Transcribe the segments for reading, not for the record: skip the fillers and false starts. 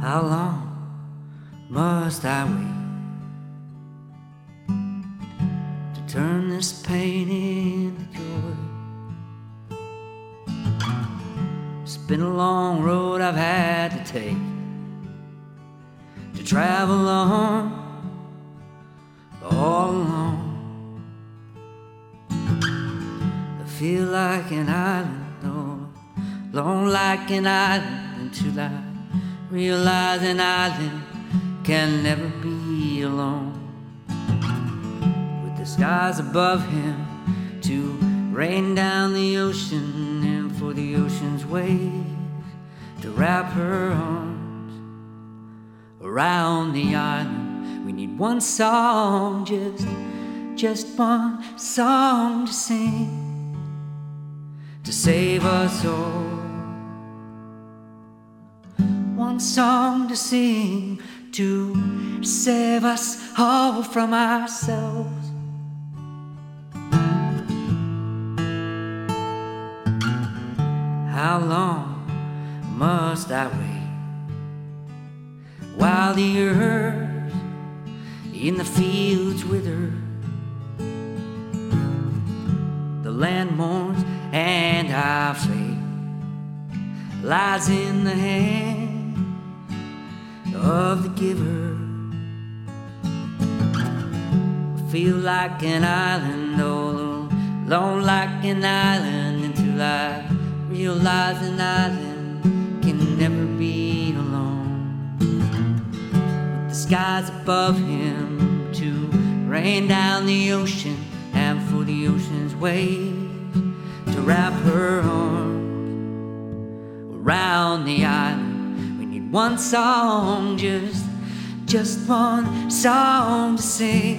How long must I wait to turn this pain into joy? It's been a long road I've had to take, to travel on all alone. I feel like an island, no, long like an island, until I realize an island can never be alone. With the skies above him to rain down the ocean, and for the ocean's waves to wrap her arms around the island. We need one song, just one song to sing, to save us all. One song to sing, to save us all from ourselves. How long must I wait while the earth in the fields wither, the land mourns, and our fate lies in the hand of the giver? I feel like an island, all alone like an island, until I realize an island can never be alone. With the skies above him to rain down the ocean, and for the ocean's waves to wrap her arms around the island. One song, just one song to sing,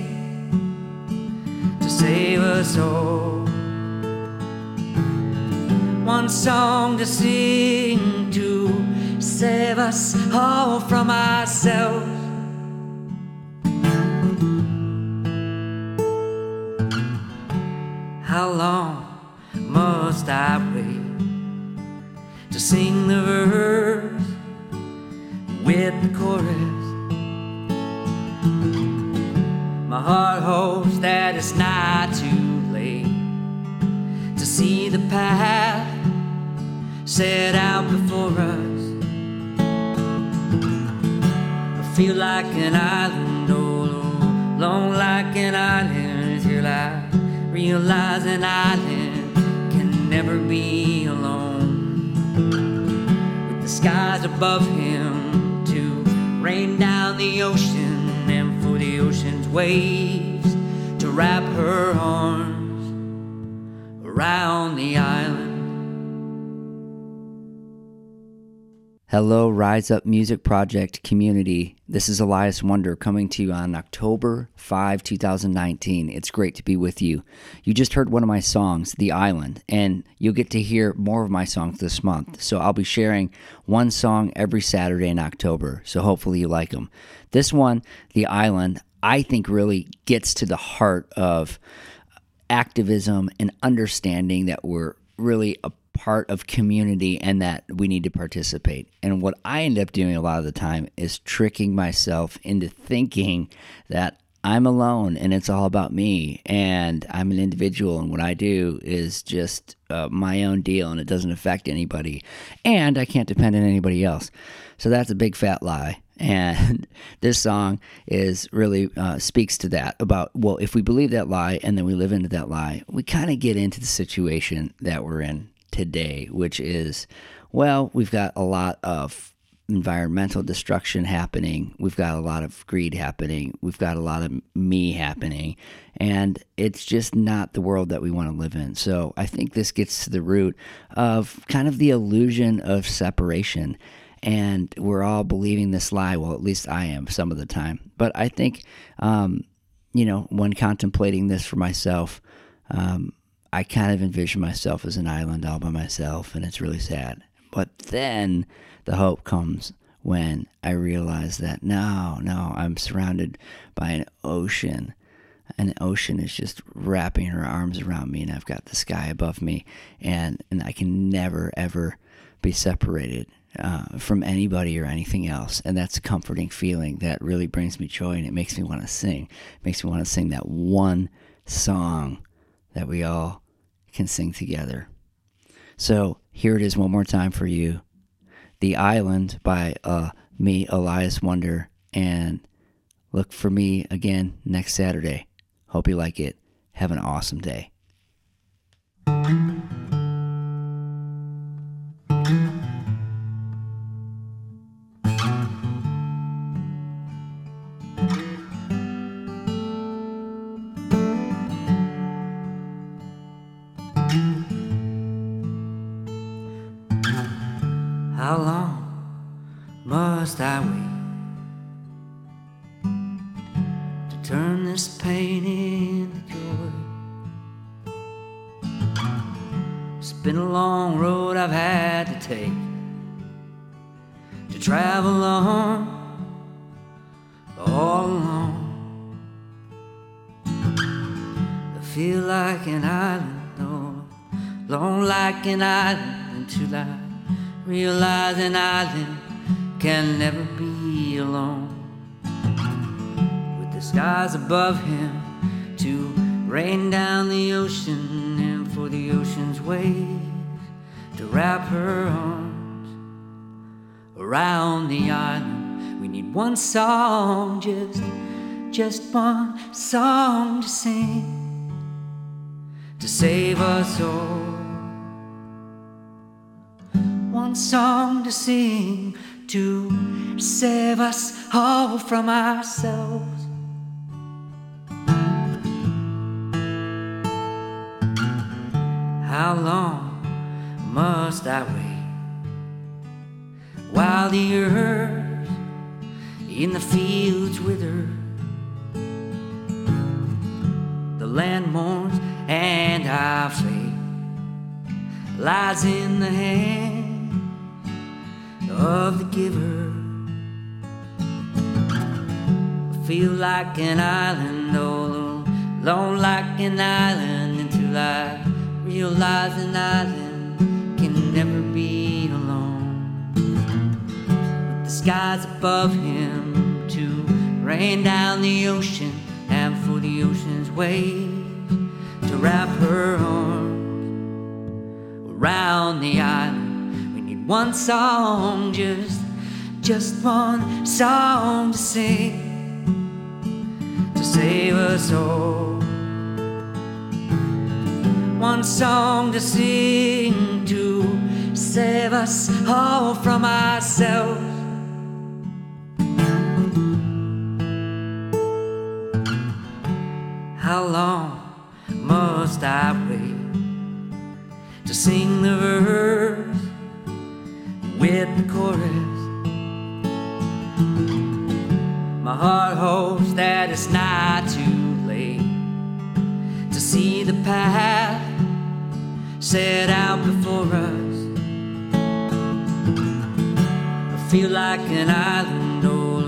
to save us all. One song to sing, to save us all from ourselves. How long must I wait to sing the verse with the chorus? My heart hopes that it's not too late to see the path set out before us. I feel like an island, oh, long like an island, until I realize an island can never be alone. With the skies above him rain down the ocean, and for the ocean's waves to wrap her arms around the island. Hello, Rise Up Music Project community. This is Elias Wonder coming to you on October 5, 2019. It's great to be with you. You just heard one of my songs, The Island, and you'll get to hear more of my songs this month. So I'll be sharing one song every Saturday in October, so hopefully you like them. This one, The Island, I think really gets to the heart of activism and understanding that we're really a part of community and that we need to participate. And what I end up doing a lot of the time is tricking myself into thinking that I'm alone and it's all about me and I'm an individual and what I do is just my own deal and it doesn't affect anybody and I can't depend on anybody else. So that's a big fat lie. And this song is really speaks to that, about, well, if we believe that lie and then we live into that lie, we kind of get into the situation that we're in today, which is, well, we've got a lot of environmental destruction happening. We've got a lot of greed happening. We've got a lot of me happening. And it's just not the world that we want to live in. So I think this gets to the root of kind of the illusion of separation. And we're all believing this lie. Well, at least I am some of the time. But I think, when contemplating this for myself, I kind of envision myself as an island all by myself, and it's really sad. But then the hope comes when I realize that no, I'm surrounded by an ocean an ocean is just wrapping her arms around me, and I've got the sky above me, and I can never, ever be separated from anybody or anything else. And that's a comforting feeling that really brings me joy, and it makes me want to sing. It makes me want to sing that one song that we all can sing together. So here it is one more time for you. The Island by me, Elias Wonder, and look for me again next Saturday. Hope you like it. Have an awesome day. How long must I wait to turn this pain into joy? It's been a long road I've had to take, to travel on all alone. I feel like an island, oh, long like an island in July. Realizing island can never be alone. With the skies above him to rain down the ocean, and for the ocean's waves to wrap her arms around the island. We need one song, just one song to sing, to save us all. One song to sing, to save us all from ourselves. How long must I wait while the earth in the fields wither, the land mourns, and our fate lies in the hand of the giver? I feel like an island, oh, alone like an island until I realize an island can never be alone. With the skies above him to rain down the ocean, and for the ocean's waves to wrap her arms around the island. One song, just one song to sing, to save us all. One song to sing, to save us all from ourselves. How long must I wait to sing the verse with the chorus? My heart hopes that it's not too late to see the path set out before us. I feel like an island, oh,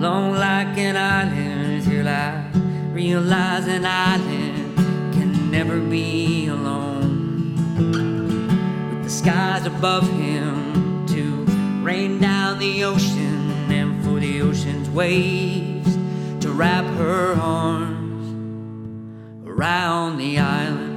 long like an island till I realize an island can never be alone. With the skies above him rain down the ocean, and for the ocean's waves to wrap her arms around the island.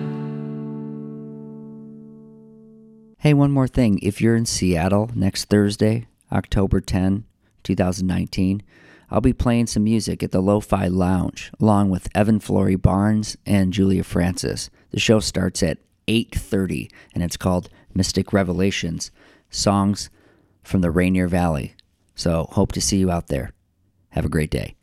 Hey, one more thing. If you're in Seattle next Thursday, October 10, 2019, I'll be playing some music at the Lo-Fi Lounge, along with Evan Flory Barnes and Julia Francis. The show starts at 8:30, and it's called Mystic Revelations, Songs from the Rainier Valley. So hope to see you out there. Have a great day.